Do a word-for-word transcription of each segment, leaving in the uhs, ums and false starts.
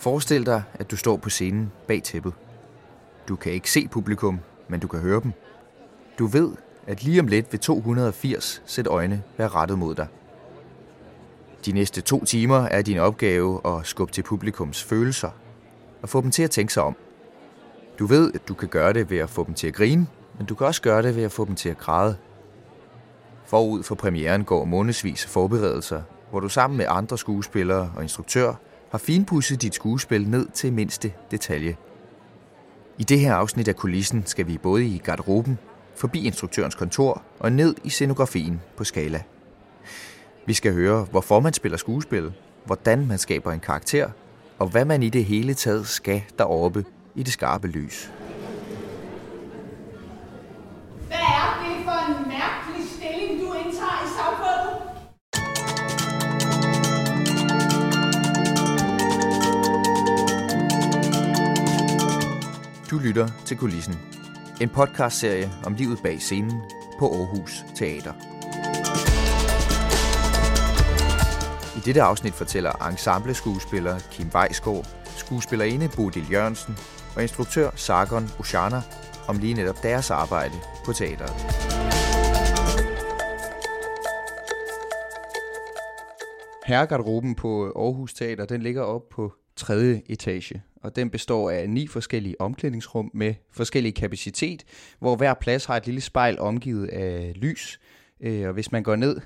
Forestil dig, at du står på scenen bag tæppet. Du kan ikke se publikum, men du kan høre dem. Du ved, at lige om lidt vil to hundrede og firs sæt øjne være rettet mod dig. De næste to timer er din opgave at skubbe til publikums følelser og få dem til at tænke sig om. Du ved, at du kan gøre det ved at få dem til at grine, men du kan også gøre det ved at få dem til at græde. Forud for premieren går månedsvis af forberedelser, hvor du sammen med andre skuespillere og instruktør har finpudset dit skuespil ned til mindste detalje. I det her afsnit af Kulissen skal vi både i garderoben, forbi instruktørens kontor og ned i scenografien på Skala. Vi skal høre, hvorfor man spiller skuespil, hvordan man skaber en karakter, og hvad man i det hele taget skal deroppe i det skarpe lys. Hvad er det for en mærkelig stilling, du indtager i samfundet? Du lytter til Kulissen. En podcastserie om livet bag scenen på Aarhus Teater. I dette afsnit fortæller ensembleskuespiller Kim Vejskov, skuespillerinde Bodil Jørgensen og instruktør Sargon Oshana om lige netop deres arbejde på teateret. Herregarderoben på Aarhus Teater, den ligger op på tredje etage, og den består af ni forskellige omklædningsrum med forskellig kapacitet, hvor hver plads har et lille spejl omgivet af lys. Og hvis man går ned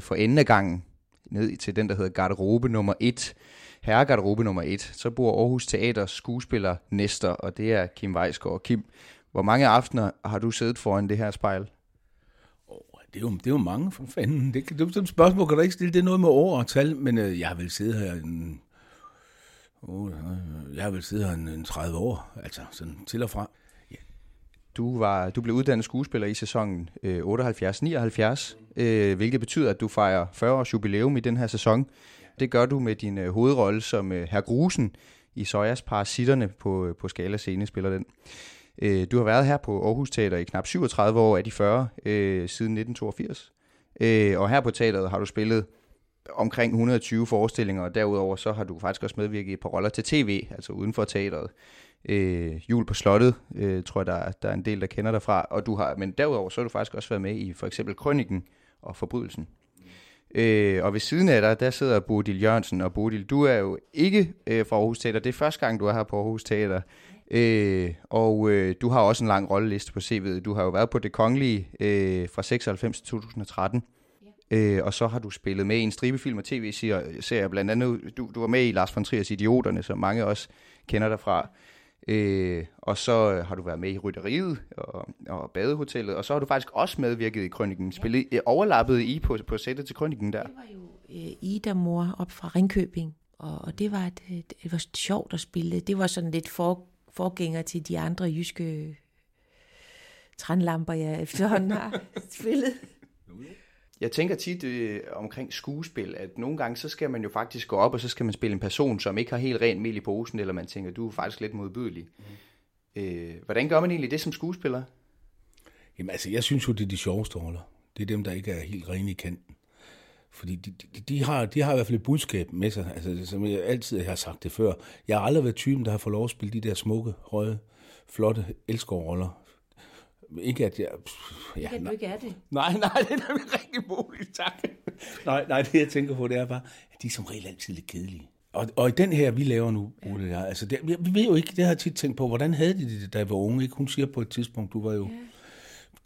for enden af gangen, ned til den, der hedder garderobe nummer et, herregarderobe nummer et, så bor Aarhus Teaters skuespiller Næster, og det er Kim Vejskov. Kim, hvor mange aftener har du siddet foran det her spejl? Det er, jo, det er jo mange, for fanden. Det, det, det spørgsmål kan du ikke stille, det er noget med år og tal, men øh, jeg har vel siddet her en, oh, jeg har vel siddet her en, en tredive år, altså sådan til og fra. Ja. Du, var, du blev uddannet skuespiller i sæsonen øh, otteoghalvfjerds nioghalvfjerds, øh, hvilket betyder, at du fejrer fyrre års jubilæum i den her sæson. Det gør du med din øh, hovedrolle som øh, herr Grusen i Sojas Parasitterne på, på Skala Scene, spiller den. Du har været her på Aarhus Teater i knap syvogtredive år af de fyrre øh, siden nitten toogfirs. Øh, og her på teateret har du spillet omkring et hundrede og tyve forestillinger, og derudover så har du faktisk også medvirket i et par roller til tv, altså uden for teateret. Øh, Jul på slottet, øh, tror jeg, der, der er en del, der kender dig fra. Og du har, men derudover så har du faktisk også været med i for eksempel Krøniken og Forbrydelsen. Øh, og ved siden af dig, der sidder Bodil Jørgensen. Og Bodil, du er jo ikke øh, fra Aarhus Teater. Det er første gang, du er her på Aarhus Teater. Øh, og øh, du har også en lang rolleliste på C V'et. Du har jo været på Det Kongelige øh, fra seksoghalvfems til to tusind og tretten. Ja. Øh, og så har du spillet med i en stribefilm og tv-serier. Blandt andet, du, du var med i Lars von Triers Idioterne, som mange også kender dig fra. Øh, og så har du været med i Rytteriet og, og Badehotellet, og så har du faktisk også medvirket i Krøniken. Spillet, ja. Overlappede I på, på sættet til Krøniken der? Det var jo øh, Ida-mor op fra Ringkøbing, og, og det, var et, det var sjovt at spille. Det var sådan lidt for, forgænger til de andre jyske trænlamper, jeg efterhånden har spillet. Jeg tænker tit øh, omkring skuespil, at nogle gange, så skal man jo faktisk gå op, og så skal man spille en person, som ikke har helt ren mel i posen, eller man tænker, du er faktisk lidt modbydelig. Mm. Øh, hvordan gør man egentlig det som skuespiller? Jamen altså, jeg synes jo, det er de sjoveste roller. Det er dem, der ikke er helt rene i kanten. Fordi de, de, de, har, de har i hvert fald et budskab med sig, altså, som jeg altid har sagt det før. Jeg har aldrig været typen, der har fået lov at spille de der smukke, høje, flotte elskerroller. Ikke at jeg... Pff, ja, du ikke er det. Nej, nej, det er da rigtig muligt, tak. nej, nej, det jeg tænker på, det er bare, at de er som regel altid lidt kedelige. Og, og i den her, vi laver nu, Ole, ja. Altså, det, vi ved jo ikke, det har jeg tit tænkt på, hvordan havde de det, da jeg var unge, ikke? Hun siger på et tidspunkt, du var jo... Ja.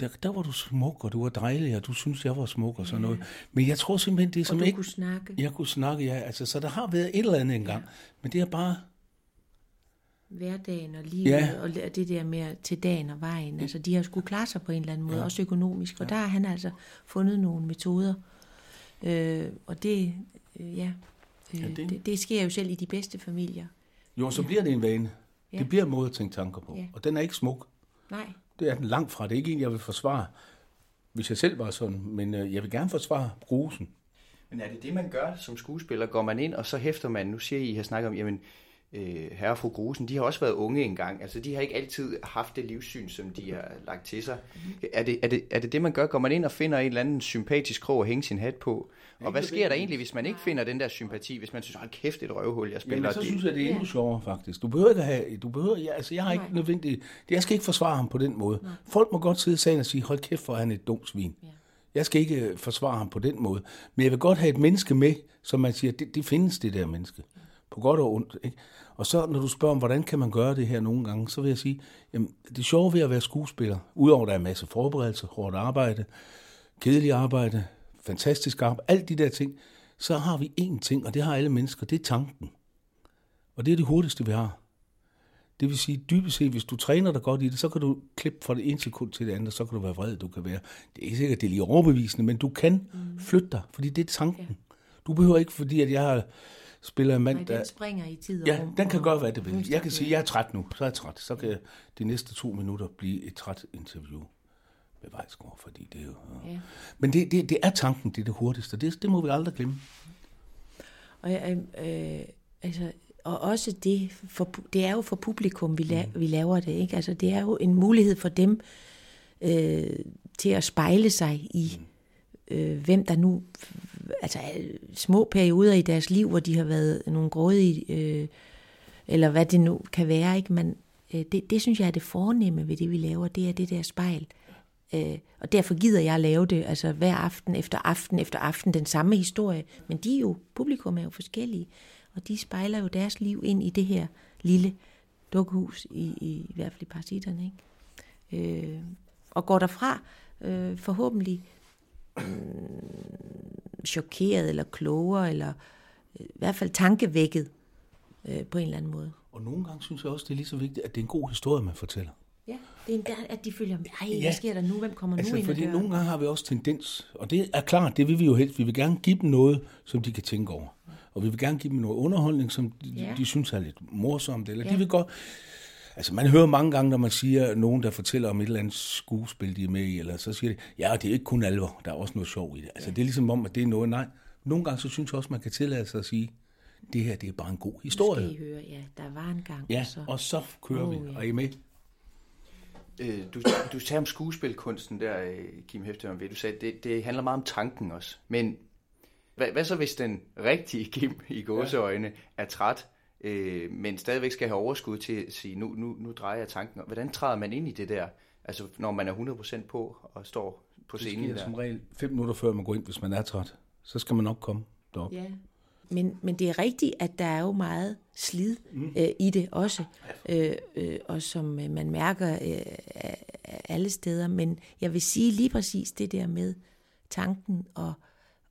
Der, der var du smuk, og du var dejlig, og du synes jeg var smuk, og sådan noget. Ja. Men jeg tror simpelthen, det er som ikke... Og du ikke, kunne snakke. Jeg kunne snakke, ja. Altså, så der har været et eller andet engang. Ja. Men det er bare... Hverdagen og livet, ja. Og det der med til dagen og vejen. Altså, de har skulle klare sig på en eller anden måde, ja. Også økonomisk. For ja. Der har han altså fundet nogle metoder. Øh, og det, øh, ja, øh, ja det... Det, det sker jo selv i de bedste familier. Jo, så ja. Bliver det en vane. Ja. Det bliver en måde at tænke tanker på. Ja. Og den er ikke smuk. Nej. Det er den langt fra. Det er ikke en, jeg vil forsvare, hvis jeg selv var sådan. Men øh, jeg vil gerne forsvare brusen. Men er det det, man gør som skuespiller? Går man ind, og så hæfter man, nu siger I, I har snakket om, jamen, øh, herre og fru Grusen, de har også været unge engang. Altså, de har ikke altid haft det livssyn, som de har lagt til sig. Er det er det, er det, det man gør? Går man ind og finder en eller anden sympatisk krog at hænge sin hat på? Og hvad sker der egentlig, hvis man ikke finder den der sympati? Hvis man synes, hold kæft, et røvhul, jeg spiller. Jamen, så det. synes jeg, det er endnu sjovere, faktisk. Du behøver ikke have... Du behøver, ja, altså, jeg har ikke nødvendigt... Jeg skal ikke forsvare ham på den måde. Nej. Folk må godt sidde i sagen og sige, hold kæft, for han er et dumt svin. Ja. Jeg skal ikke forsvare ham på den måde. Men jeg vil godt have et menneske med, som man siger, det, det findes, det der menneske. På godt og ondt, ikke? Og så, når du spørger om, hvordan kan man gøre det her nogle gange, så vil jeg sige, jamen, det sjove ved at være skuespiller, udover der er en masse forberedelse, hårdt arbejde, kedeligt arbejde, fantastisk arbejde, alle de der ting, så har vi én ting, og det har alle mennesker, det er tanken. Og det er det hurtigste, vi har. Det vil sige, dybest set, hvis du træner dig godt i det, så kan du klippe fra det ene sekund til det andet, så kan du være vred, du kan være. Det er ikke sikkert, det er lige overbevisende, men du kan mm. flytte dig, fordi det er tanken. Ja. Du behøver ikke, fordi at jeg spiller en mand, Nej, der... den springer i tid og ja, den kan gøre, hvad det vil. Jeg kan sige, at jeg er træt nu, så er jeg træt. Så kan jeg de næste to minutter blive et træt interview med Vejskov, fordi det er jo... Ja. Men det, det, det er tanken, det er det hurtigste, det, det må vi aldrig glemme. Og jeg, øh, altså... Og også det, for, det er jo for publikum, vi, la, vi laver det, ikke? Altså, det er jo en mulighed for dem øh, til at spejle sig i, øh, hvem der nu, altså små perioder i deres liv, hvor de har været nogle grådige, øh, eller hvad det nu kan være, ikke? Men øh, det, det synes jeg er det fornemme ved det, vi laver, det er det der spejl. Øh, og derfor gider jeg at lave det, altså hver aften efter aften efter aften, den samme historie. Men de er jo, publikum er jo forskellige. Og de spejler jo deres liv ind i det her lille dukkehus, i, i, i hvert fald i Parasitterne, ikke? Øh, og går derfra øh, forhåbentlig øh, chokeret eller klogere, eller øh, i hvert fald tankevækket øh, på en eller anden måde. Og nogle gange synes jeg også, det er lige så vigtigt, at det er en god historie, man fortæller. Ja, det er en der, at de følger med. Ej, ja. Hvad sker der nu? Hvem kommer altså, nu ind? Fordi nogle gange har vi også tendens, og det er klart, det vil vi jo helst. Vi vil gerne give dem noget, som de kan tænke over. Og vi vil gerne give dem noget underholdning, som de, yeah. de synes er lidt morsomt. Eller yeah. de vil godt... Altså, man hører mange gange, når man siger, nogen, der fortæller om et eller andet skuespil, de er med i, eller så siger de, ja, det er ikke kun alvor, der er også noget sjov i det. Altså, yeah. det er ligesom om, at det er noget... Nej, nogle gange, så synes jeg også, man kan tillade sig at sige, det her, det er bare en god historie. Måske I høre, ja, der var en gang. Ja, og så, og så kører oh, vi, yeah. og I er med. Øh, du, du sagde om skuespilkunsten der, Kim Heftermann, du sagde, det, det handler meget om tanken også, men... Hvad så, hvis den rigtige Kim i gåseøjne ja. er træt, øh, men stadigvæk skal have overskud til at sige, nu, nu, nu drejer jeg tanken. Hvordan træder man ind i det der, altså, når man er hundrede procent på og står på scenen? Det sker som regel fem minutter før man går ind, hvis man er træt. Så skal man nok komme derop. Ja. Men, men det er rigtigt, at der er jo meget slid mm. øh, i det også, øh, øh, og som øh, man mærker øh, alle steder. Men jeg vil sige lige præcis det der med tanken og...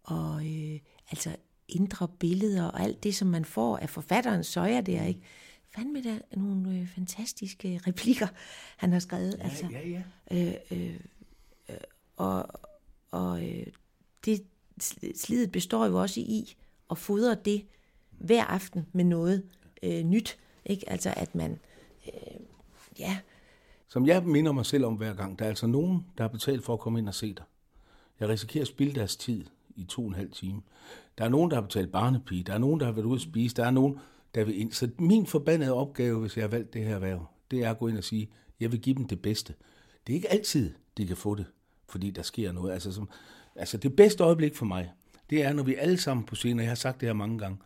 og øh, altså indre billeder og alt det, som man får af forfatteren Soja der, ikke? Fandme der nogle øh, fantastiske replikker, han har skrevet. Ja, altså, ja, ja. Øh, øh, øh, og og øh, det slidet består jo også i at fodre det hver aften med noget øh, nyt, ikke? Altså at man, øh, ja. Som jeg minder mig selv om hver gang, der er altså nogen, der har betalt for at komme ind og se dig. Jeg risikerer at spilde deres tid i to og en halv time. Der er nogen, der har betalt barnepige, der er nogen, der har været ude at spise, der er nogen, der vil ind. Så min forbandede opgave, hvis jeg har valgt det her erhverv, det er at gå ind og sige, jeg vil give dem det bedste. Det er ikke altid, de kan få det, fordi der sker noget. Altså, som, altså det bedste øjeblik for mig, det er, når vi alle sammen på scenen, og jeg har sagt det her mange gange,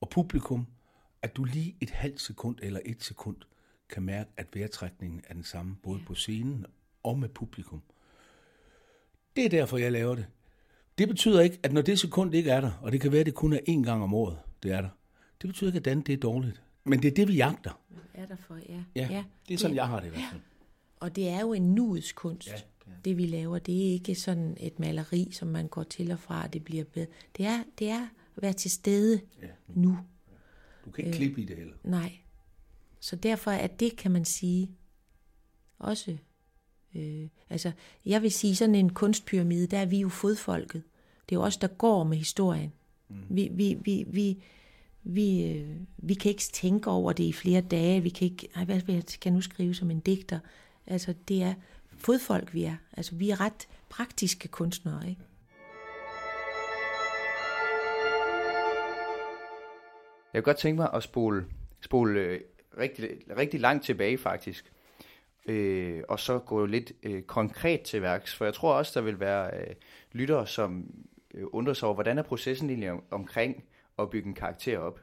og publikum, at du lige et halvt sekund eller et sekund kan mærke, at vejrtrækningen er den samme, både på scenen og med publikum. Det er derfor, jeg laver det. Det betyder ikke, at når det sekund ikke er der, og det kan være, at det kun er én gang om året, det er der. Det betyder ikke, at andet, det er dårligt. Men det er det, vi jagter. Er der for, ja. Ja, ja. Det er sådan, det, jeg har det i hvert fald. Og det er jo en nuets kunst, ja, ja. det vi laver. Det er ikke sådan et maleri, som man går til og fra, og det bliver bedre. Det er, det er at være til stede ja. nu. Du kan ikke øh, klippe i det heller. Nej. Så derfor er det, kan man sige, også... Øh, altså, jeg vil sige, sådan en kunstpyramide, der er vi jo fodfolket. Det er jo os, der går med historien. Mm. Vi, vi, vi, vi, vi, øh, vi kan ikke tænke over det i flere dage. Vi kan ikke, ej, hvad skal jeg nu skrive som en digter? Altså, det er fodfolk, vi er. Altså, vi er ret praktiske kunstnere, ikke? Jeg kunne godt tænke mig at spole spole øh, rigtig, rigtig langt tilbage faktisk, øh, og så gå lidt øh, konkret til værks, for jeg tror også, der vil være øh, lyttere, som øh, undrer sig over, hvordan er processen egentlig om, omkring at bygge en karakter op.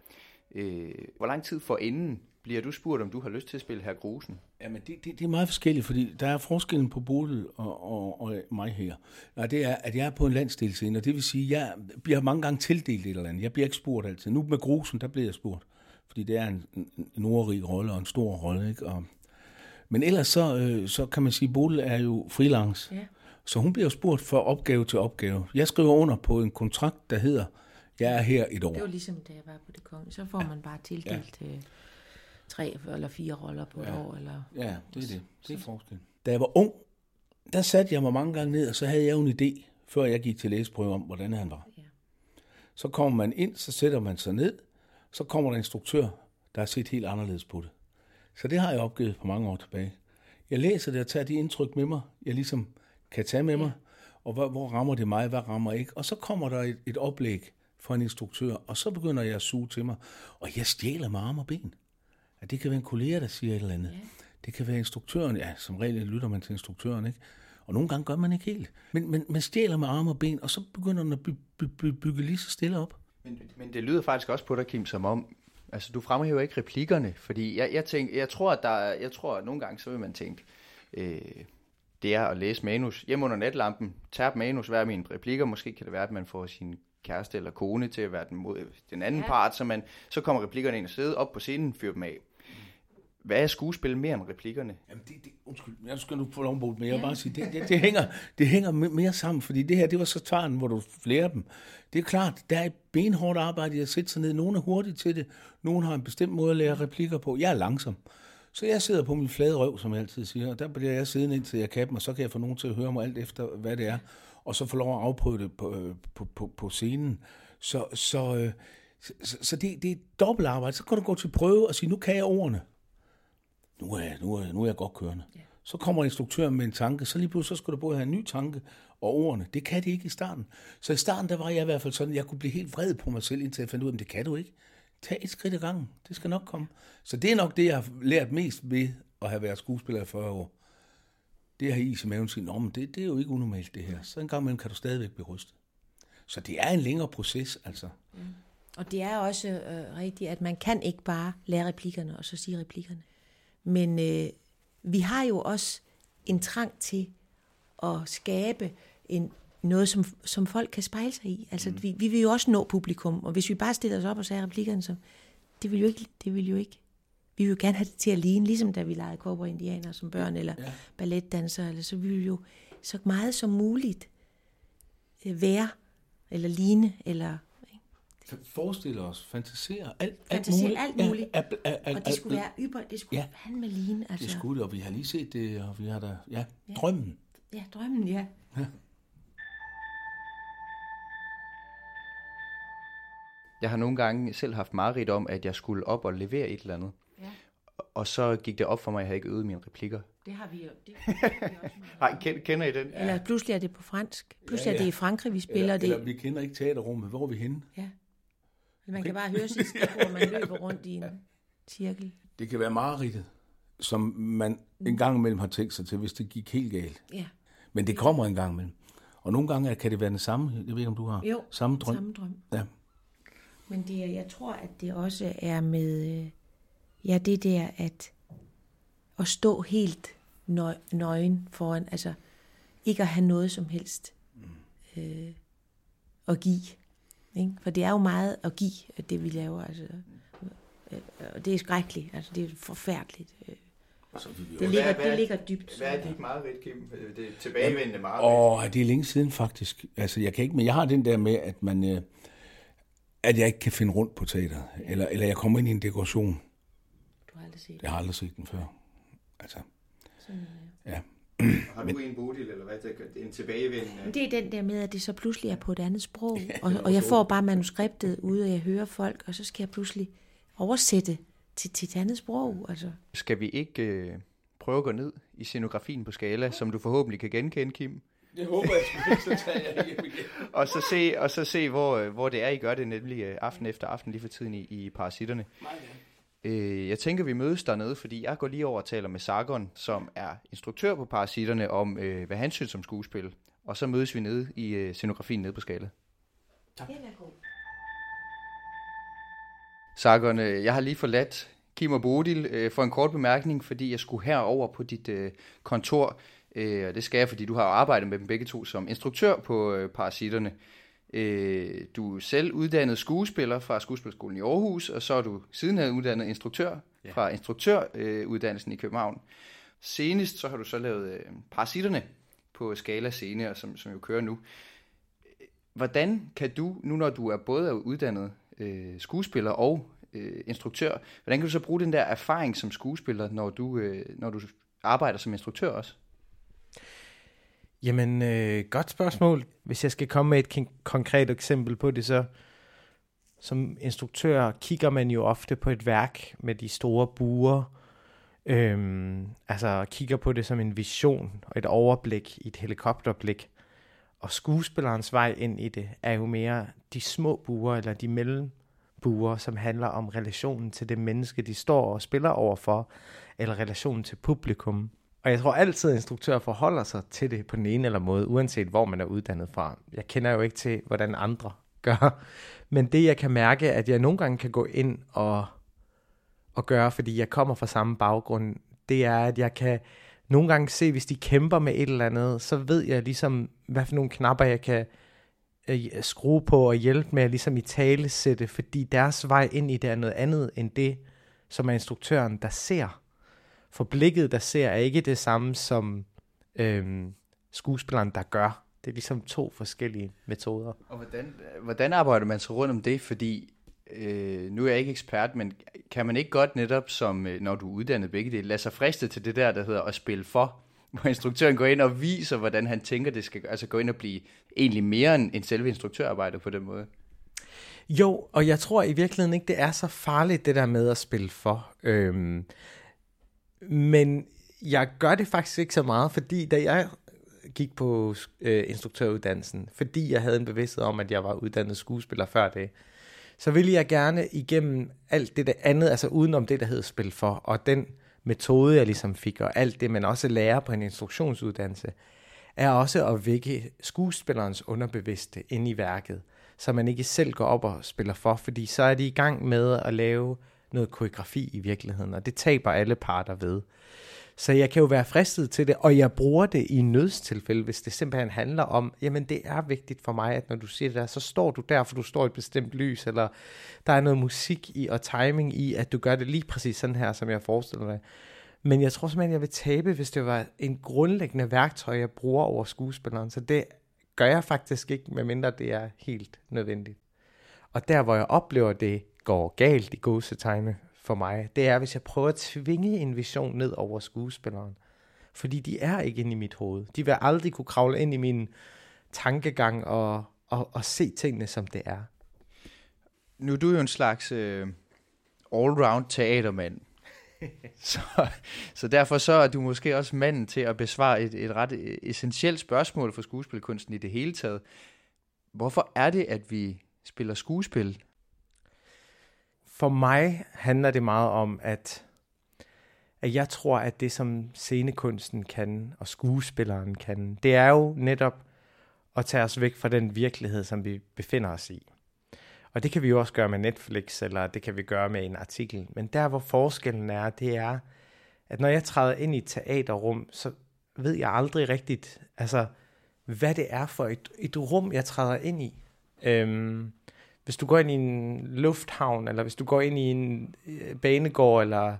Øh, hvor lang tid forinden bliver du spurgt, om du har lyst til at spille Herr Grusen? Jamen, det, det, det er meget forskelligt, fordi der er forskellen på Bodil og, og, og mig her. Og det er, at jeg er på en landsdelsscene, og det vil sige, at jeg bliver mange gange tildelt et eller andet. Jeg bliver ikke spurgt altid. Nu med Grusen, der bliver jeg spurgt, fordi det er en, en ordrig rolle og en stor rolle, ikke? Og, men ellers så, øh, så kan man sige, at Bodil er jo freelance, yeah. Så hun bliver spurgt fra opgave til opgave. Jeg skriver under på en kontrakt, der hedder, jeg er her et år. Det var ligesom, da jeg var på Det Kongelige. Så får ja. man bare tildelt... Ja. tre eller fire roller på et ja. år. Eller... Ja, det er det. Det er forskellen. Da jeg var ung, der satte jeg mig mange gange ned, og så havde jeg jo en idé, før jeg gik til læseprøve om, hvordan han var. Ja. Så kommer man ind, så sætter man sig ned, så kommer der en instruktør, der har set helt anderledes på det. Så det har jeg opgivet for mange år tilbage. Jeg læser det og tager de indtryk med mig, jeg ligesom kan tage med ja. mig, og hvor, hvor rammer det mig, hvad rammer ikke. Og så kommer der et, et oplæg fra en instruktør, og så begynder jeg at suge til mig, og jeg stjæler med arm og ben. At det kan være en kollega, der siger et eller andet. Ja. Det kan være instruktøren. Ja, som regel lytter man til instruktøren, ikke? Og nogle gange gør man ikke helt. Men, men man stjæler med arme og ben, og så begynder man at by, by, by, bygge lige så stille op. Men, men det lyder faktisk også på dig, Kim, som om, altså du fremhæver ikke replikkerne, fordi jeg, jeg, tænker, jeg tror, at der, jeg tror, at nogle gange, så vil man tænke, øh, det er at læse manus. Hjem under natlampen, tab manus, hvad er mine replikker? Måske kan det være, at man får sin kæreste eller kone til at være den, mod, den anden ja. part, så, man, så kommer replikkerne ind og sidder op på scenen, fyrer dem af. Hvad er skuespil mere end replikkerne? Jamen det, det, undskyld, jeg skal nu få lommebog, men jeg vil bare sige, det, det, det, hænger, det hænger mere sammen, fordi det her, det var så starten, hvor du flere dem. Det er klart, der er et benhårdt arbejde, at sætte sig ned. Nogen er hurtige til det, nogen har en bestemt måde at lære replikker på. Jeg er langsom, så jeg sidder på min flade røv, som jeg altid siger, og der bliver jeg siddende indtil jeg kan dem, og så kan jeg få nogen til at høre mig alt efter, hvad det er, og så få lov at afprøve det på, på, på, på scenen. Så, så, så, så det, det er et dobbeltarbejde. Så kan du gå til prøve og sige, nu kan jeg ordene. Nu er, nu, er, nu er jeg godt kørende. Yeah. Så kommer instruktøren med en tanke, så lige pludselig så skulle du både have en ny tanke og ordene. Det kan det ikke i starten. Så i starten, der var jeg i hvert fald sådan, jeg kunne blive helt vred på mig selv, indtil jeg fandt ud af, det kan du ikke. Tag et skridt ad gangen, det skal nok komme. Så det er nok det, jeg har lært mest ved at have været skuespiller i fyrre år. Det har is i maven sige, nå, men det, det er jo ikke unormalt det her. Så en gang imellem kan du stadigvæk blive rystet. Så det er en længere proces, altså. Mm. Og det er også øh, rigtigt, at man kan ikke bare lære replikkerne og så sige replikkerne. Men øh, vi har jo også en trang til at skabe en, noget, som, som folk kan spejle sig i. Altså, mm. vi, vi vil jo også nå publikum, og hvis vi bare stiller os op og siger replikkerne, så det vil jo ikke, det vil jo ikke. Vi vil jo gerne have det til at ligne, ligesom da vi legede cowboy-indianere som børn, eller ja. balletdansere, eller så vi vil jo så meget som muligt øh, være, eller ligne, eller... forestille os, fantasere, alt, fantasere, alt muligt, alt muligt. Al, al, al, og det skulle al, være yber, det skulle ja. han med line. Altså. Det skulle det, og vi har lige set det, og vi har der, ja, ja. drømmen. Ja, drømmen, ja. ja. Jeg har nogle gange selv haft mareridt om, at jeg skulle op og levere et eller andet, ja. og så gik det op for mig, at jeg havde ikke øvet mine replikker. Det har vi jo. Det har vi også nej, kender, kender I den? Ja. Eller pludselig er det på fransk. Pludselig ja, ja. er det i Frankrig, vi spiller eller, det. Eller vi kender ikke teaterrummet, hvor er vi henne? Ja. Man kan bare høre sit skridt, hvor man løber rundt i en cirkel. Det kan være mareridtet, som man en gang imellem har tænkt sig til, hvis det gik helt galt. Ja. Men det kommer en gang imellem. Og nogle gange kan det være den samme, jeg ved ikke, om du har jo, samme drøm. samme drøm. Ja. Men det, jeg tror, at det også er med, ja, det der, at, at stå helt nø, nøgen foran, altså ikke at have noget som helst øh, at give. For det er jo meget at give, at det vi laver, altså, og det er skrækkeligt, altså det er forfærdeligt. Altså, det, det, ligger, hvad, det ligger dybt. Hvad er det ikke meget rigtigt, Kim? Det er tilbagevendende meget rigtigt. Åh, det er længe siden faktisk. Altså jeg kan ikke, men jeg har den der med, at man, at jeg ikke kan finde rundt på teateret, eller eller jeg kommer ind i en dekoration. Du har aldrig set den. Jeg har aldrig set den før. Altså. Sådan ja. ja. Har du en Bodil, eller hvad? Det er en tilbagevendende... Det er den der med, at det så pludselig er på et andet sprog, og, og jeg får bare manuskriptet ude, og jeg hører folk, og så skal jeg pludselig oversætte til, til et andet sprog. Altså. Skal vi ikke øh, prøve at gå ned i scenografien på Skala, som du forhåbentlig kan genkende, Kim? Det håber jeg, så tager jeg hjem igen. og så se, og så se hvor, hvor det er, I gør det, nemlig aften efter aften, lige for tiden i, i Parasitterne. Øh, jeg tænker, vi mødes dernede, fordi jeg går lige over og taler med Sargon, som er instruktør på Parasitterne, om øh, hvad han synes om skuespil. Og så mødes vi nede i øh, scenografien nede på Skala. Tak. Sargon, øh, jeg har lige forladt Kim og Bodil øh, for en kort bemærkning, fordi jeg skulle herover på dit øh, kontor. Øh, og det skal jeg, fordi du har arbejdet med dem begge to som instruktør på øh, Parasitterne. Øh, du er selv uddannet skuespiller fra Skuespillerskolen i Aarhus, og så er du sidenhen uddannet instruktør yeah. fra instruktøruddannelsen øh, i København. Senest så har du så lavet øh, Parasitterne på Skala Scene, og som, som jo kører nu. Hvordan kan du, nu når du er både uddannet øh, skuespiller og øh, instruktør, hvordan kan du så bruge den der erfaring som skuespiller, når du, øh, når du arbejder som instruktør også? Jamen, øh, godt spørgsmål. Hvis jeg skal komme med et k- konkret eksempel på det, så som instruktør kigger man jo ofte på et værk med de store buer, øhm, altså kigger på det som en vision og et overblik i et helikopterblik. Og skuespillerens vej ind i det er jo mere de små buer eller de mellembuer, som handler om relationen til det menneske, de står og spiller overfor, eller relationen til publikum. Og jeg tror altid, at instruktører forholder sig til det på den ene eller måde, uanset hvor man er uddannet fra. Jeg kender jo ikke til, hvordan andre gør. Men det, jeg kan mærke, at jeg nogle gange kan gå ind og, og gøre, fordi jeg kommer fra samme baggrund, det er, at jeg kan nogle gange se, hvis de kæmper med et eller andet, så ved jeg ligesom, hvad for nogle knapper, jeg kan skrue på og hjælpe med at ligesom i talesætte, fordi deres vej ind i det er noget andet end det, som er instruktøren, der ser. For blikket, der ser, er ikke det samme som øhm, skuespilleren, der gør. Det er ligesom to forskellige metoder. Og hvordan, hvordan arbejder man så rundt om det? Fordi, øh, nu er jeg ikke ekspert, men kan man ikke godt netop, som når du er uddannet begge dele, lade sig friste til det der, der hedder at spille for? Hvor instruktøren går ind og viser, hvordan han tænker, det skal altså gå ind og blive egentlig mere end selve instruktørarbejde på den måde. Jo, og jeg tror i virkeligheden ikke, det er så farligt, det der med at spille for. Øhm, Men jeg gør det faktisk ikke så meget, fordi da jeg gik på øh, instruktøruddannelsen, fordi jeg havde en bevidsthed om, at jeg var uddannet skuespiller før det, så ville jeg gerne igennem alt det der andet, altså udenom det, der hed spil for, og den metode, jeg ligesom fik, og alt det, man også lærer på en instruktionsuddannelse, er også at vække skuespillerens underbevidste inde i værket, så man ikke selv går op og spiller for, fordi så er de i gang med at lave noget koreografi i virkeligheden, og det taber alle parter ved. Så jeg kan jo være fristet til det, og jeg bruger det i nødstilfælde, hvis det simpelthen handler om, jamen det er vigtigt for mig, at når du siger det der, så står du der, for du står i et bestemt lys, eller der er noget musik i, og timing i, at du gør det lige præcis sådan her, som jeg forestiller mig. Men jeg tror simpelthen, jeg vil tabe, hvis det var en grundlæggende værktøj, jeg bruger over skuespilleren, så det gør jeg faktisk ikke, medmindre det er helt nødvendigt. Og der, hvor jeg oplever det, går galt i gåsetegne for mig, det er, hvis jeg prøver at tvinge en vision ned over skuespilleren. Fordi de er ikke inde i mit hoved. De vil aldrig kunne kravle ind i min tankegang og, og, og se tingene, som det er. Nu er du jo en slags øh, all-round teatermand. så, så derfor så er du måske også manden til at besvare et, et ret essentielt spørgsmål for skuespilkunsten i det hele taget. Hvorfor er det, at vi spiller skuespil? For mig handler det meget om, at, at jeg tror, at det, som scenekunsten kan, og skuespilleren kan, det er jo netop at tage os væk fra den virkelighed, som vi befinder os i. Og det kan vi jo også gøre med Netflix, eller det kan vi gøre med en artikel. Men der, hvor forskellen er, det er, at når jeg træder ind i et teaterrum, så ved jeg aldrig rigtigt, altså, hvad det er for et, et rum, jeg træder ind i. Øhm, Hvis du går ind i en lufthavn, eller hvis du går ind i en banegård, eller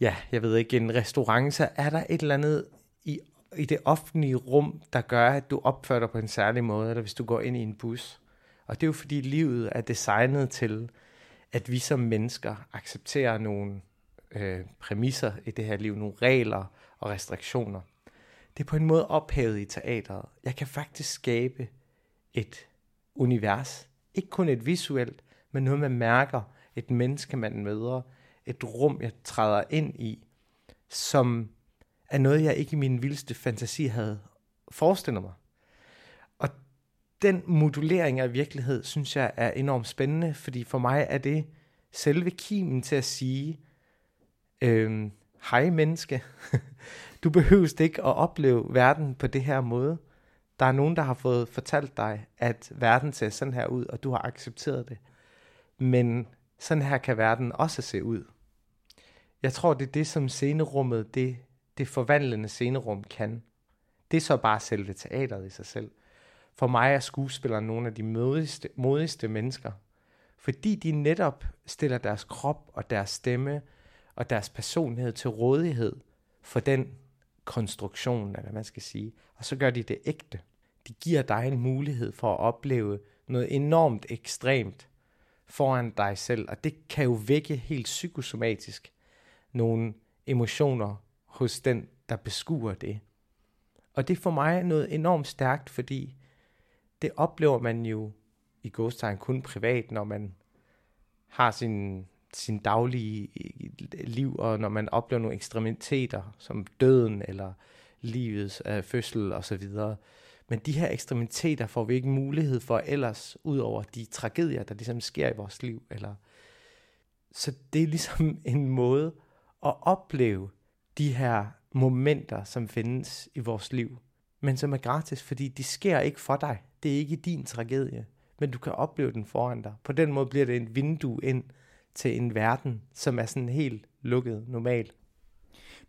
ja, jeg ved ikke, en restaurant, så er der et eller andet i, i det offentlige rum, der gør, at du opfører dig på en særlig måde, eller hvis du går ind i en bus. Og det er jo fordi livet er designet til, at vi som mennesker accepterer nogle øh, præmisser i det her liv, nogle regler og restriktioner. Det er på en måde ophævet i teateret. Jeg kan faktisk skabe et univers. Ikke kun et visuelt, men noget, man mærker, et menneske, man møder, et rum, jeg træder ind i, som er noget, jeg ikke i min vildeste fantasi havde forestillet mig. Og den modulering af virkelighed, synes jeg, er enormt spændende, fordi for mig er det selve kimen til at sige, øh, hej menneske, du behøver ikke at opleve verden på det her måde. Der er nogen, der har fået fortalt dig, at verden ser sådan her ud, og du har accepteret det. Men sådan her kan verden også se ud. Jeg tror, det er det, som scenerummet, det, det forvandlende scenerum kan. Det er så bare selve teateret i sig selv. For mig er skuespillere nogle af de modigste, modigste mennesker, fordi de netop stiller deres krop og deres stemme og deres personlighed til rådighed for den konstruktion, eller hvad man skal sige. Og så gør de det ægte. De giver dig en mulighed for at opleve noget enormt ekstremt foran dig selv, og det kan jo vække helt psykosomatisk nogle emotioner hos den, der beskuer det. Og det er for mig noget enormt stærkt, fordi det oplever man jo i gåsetegn kun privat, når man har sin, sin daglige liv, og når man oplever nogle ekstremiteter, som døden eller livets øh, fødsel osv. Men de her ekstremiteter får vi ikke mulighed for ellers, ud over de tragedier, der ligesom sker i vores liv. Eller... Så det er ligesom en måde at opleve de her momenter, som findes i vores liv, men som er gratis, fordi de sker ikke for dig. Det er ikke din tragedie, men du kan opleve den foran dig. På den måde bliver det en vindue ind til en verden, som er sådan helt lukket normal.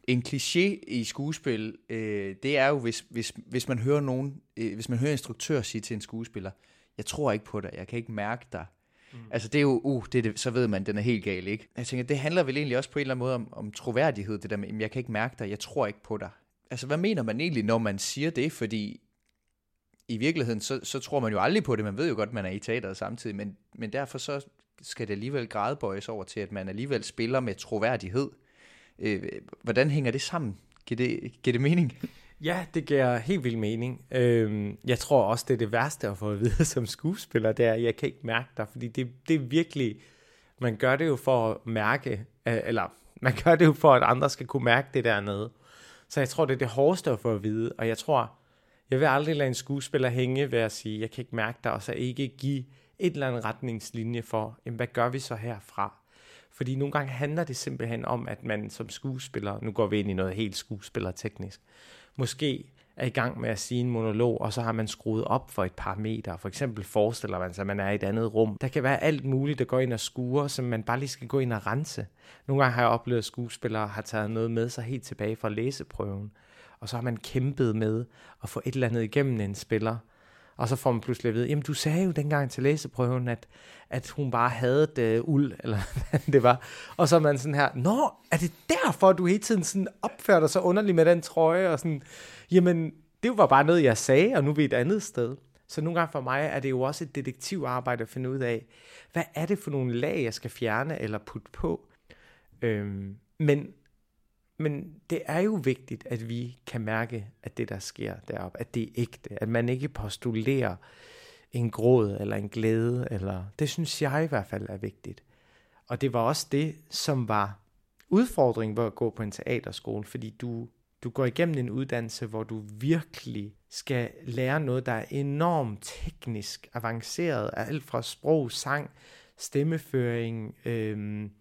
En kliché i skuespil, øh, det er jo, hvis, hvis, hvis man hører nogen, øh, hvis man hører instruktør sige til en skuespiller, jeg tror ikke på dig, jeg kan ikke mærke dig. Mm. Altså det er jo, uh, det er det, så ved man, den er helt gal, ikke? Jeg tænker, det handler vel egentlig også på en eller anden måde om, om troværdighed, det der med, jeg kan ikke mærke dig, jeg tror ikke på dig. Altså hvad mener man egentlig, når man siger det, fordi... I virkeligheden, så, så tror man jo aldrig på det. Man ved jo godt, man er i teateret samtidig, men, men derfor så skal det alligevel gradbøjes over til, at man alligevel spiller med troværdighed. Øh, hvordan hænger det sammen? Giver det, giver det mening? Ja, det giver helt vildt mening. Øh, jeg tror også, det er det værste at få at vide som skuespiller, det er, jeg kan ikke mærke dig, fordi det, det er virkelig, man gør det jo for at mærke, eller man gør det jo for, at andre skal kunne mærke det dernede. Så jeg tror, det er det hårdeste at få at vide, og jeg tror, jeg vil aldrig lade en skuespiller hænge ved at sige, jeg kan ikke mærke dig, og så ikke give et eller andet retningslinje for, hvad gør vi så herfra? Fordi nogle gange handler det simpelthen om, at man som skuespiller, nu går vi ind i noget helt skuespillerteknisk, måske er i gang med at sige en monolog, og så har man skruet op for et par meter. For eksempel forestiller man sig, at man er i et andet rum. Der kan være alt muligt, der går ind og skuer, som man bare lige skal gå ind og rense. Nogle gange har jeg oplevet, at skuespillere har taget noget med sig helt tilbage fra læseprøven. Og så har man kæmpet med at få et eller andet igennem en spiller. Og så får man pludselig at vide, jamen du sagde jo dengang til læseprøven, at, at hun bare havde det uh, uld, eller hvad det var. Og så er man sådan her, nå, er det derfor, du hele tiden sådan opfører dig så underligt med den trøje? Og sådan, jamen, det var bare noget, jeg sagde, og nu er vi et andet sted. Så nogle gange for mig er det jo også et detektivarbejde at finde ud af, hvad er det for nogle lag, jeg skal fjerne eller putte på? Øhm, men... Men det er jo vigtigt, at vi kan mærke, at det, der sker deroppe, at det er ægte. At man ikke postulerer en gråd eller en glæde. Eller... Det synes jeg i hvert fald er vigtigt. Og det var også det, som var udfordringen ved at gå på en teaterskole. Fordi du, du går igennem en uddannelse, hvor du virkelig skal lære noget, der er enormt teknisk avanceret. Alt fra sprog, sang, stemmeføring... Øhm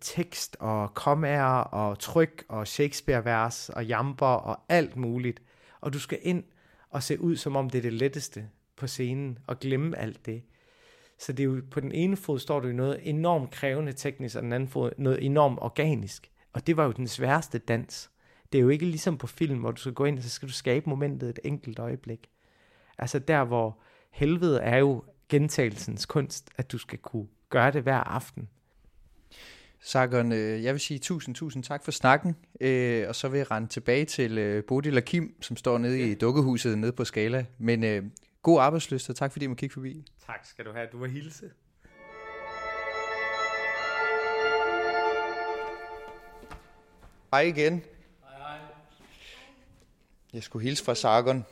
tekst og kommaer og tryk og Shakespeare-vers og jamper og alt muligt. Og du skal ind og se ud, som om det er det letteste på scenen og glemme alt det. Så det er jo, på den ene fod står det jo noget enormt krævende teknisk, og den anden fod noget enormt organisk. Og det var jo den sværeste dans. Det er jo ikke ligesom på film, hvor du skal gå ind, og så skal du skabe momentet et enkelt øjeblik. Altså der, hvor helvede er jo gentagelsens kunst, at du skal kunne gøre det hver aften. Sargon, jeg vil sige tusind, tusind tak for snakken, øh, og så vil jeg rende tilbage til øh, Bodil og Kim, som står nede i dukkehuset nede på Skala. Men øh, god arbejdslyst, og tak fordi I må kigge forbi. Tak skal du have, du var hilse. Hej igen. Hej, hej. Jeg skulle hilse fra Sargon.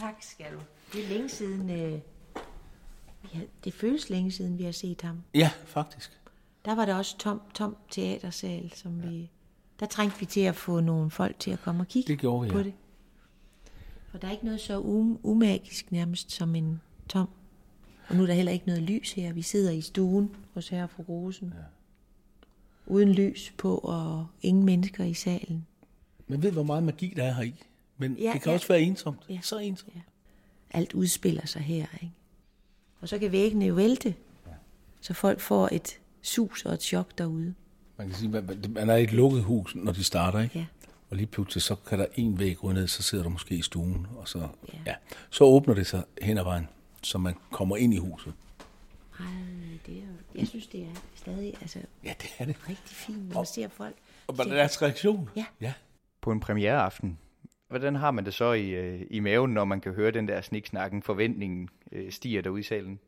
Tak skal du. Det er længe siden, øh... ja, det føles længe siden, vi har set ham. Ja, faktisk. Der var der også tom, tom teatersal, som ja. vi... Der trængte vi til at få nogle folk til at komme og kigge det gjorde, på ja. det. For der er ikke noget så um, umagisk nærmest som en tom Og nu er der heller ikke noget lys her. Vi sidder i stuen hos herre og fru Rosen. Ja. Uden lys på, og ingen mennesker i salen. Man ved, hvor meget magi der er her i. Men ja, det kan ja. også være ensomt. Ja. Så ensomt. Ja. Alt udspiller sig her, ikke? Og så kan væggene jo vælte. Ja. Så folk får et sus og et chok derude. Man kan sige, man er i et lukket hus, når de starter, ikke? Ja. Og lige pludselig, så kan der en væg gå ned, så sidder der måske i stuen, og så, ja. Ja. Så åbner det sig hen ad vejen, så man kommer ind i huset. Ej, det er, jeg synes, det er stadig altså, ja, det er det. Rigtig fint, når man ser folk. Og hvad er deres reaktion? Ja. Ja. På en premiereaften, hvordan har man det så i, i maven, når man kan høre den der sniksnakken, forventningen stiger derude i salen?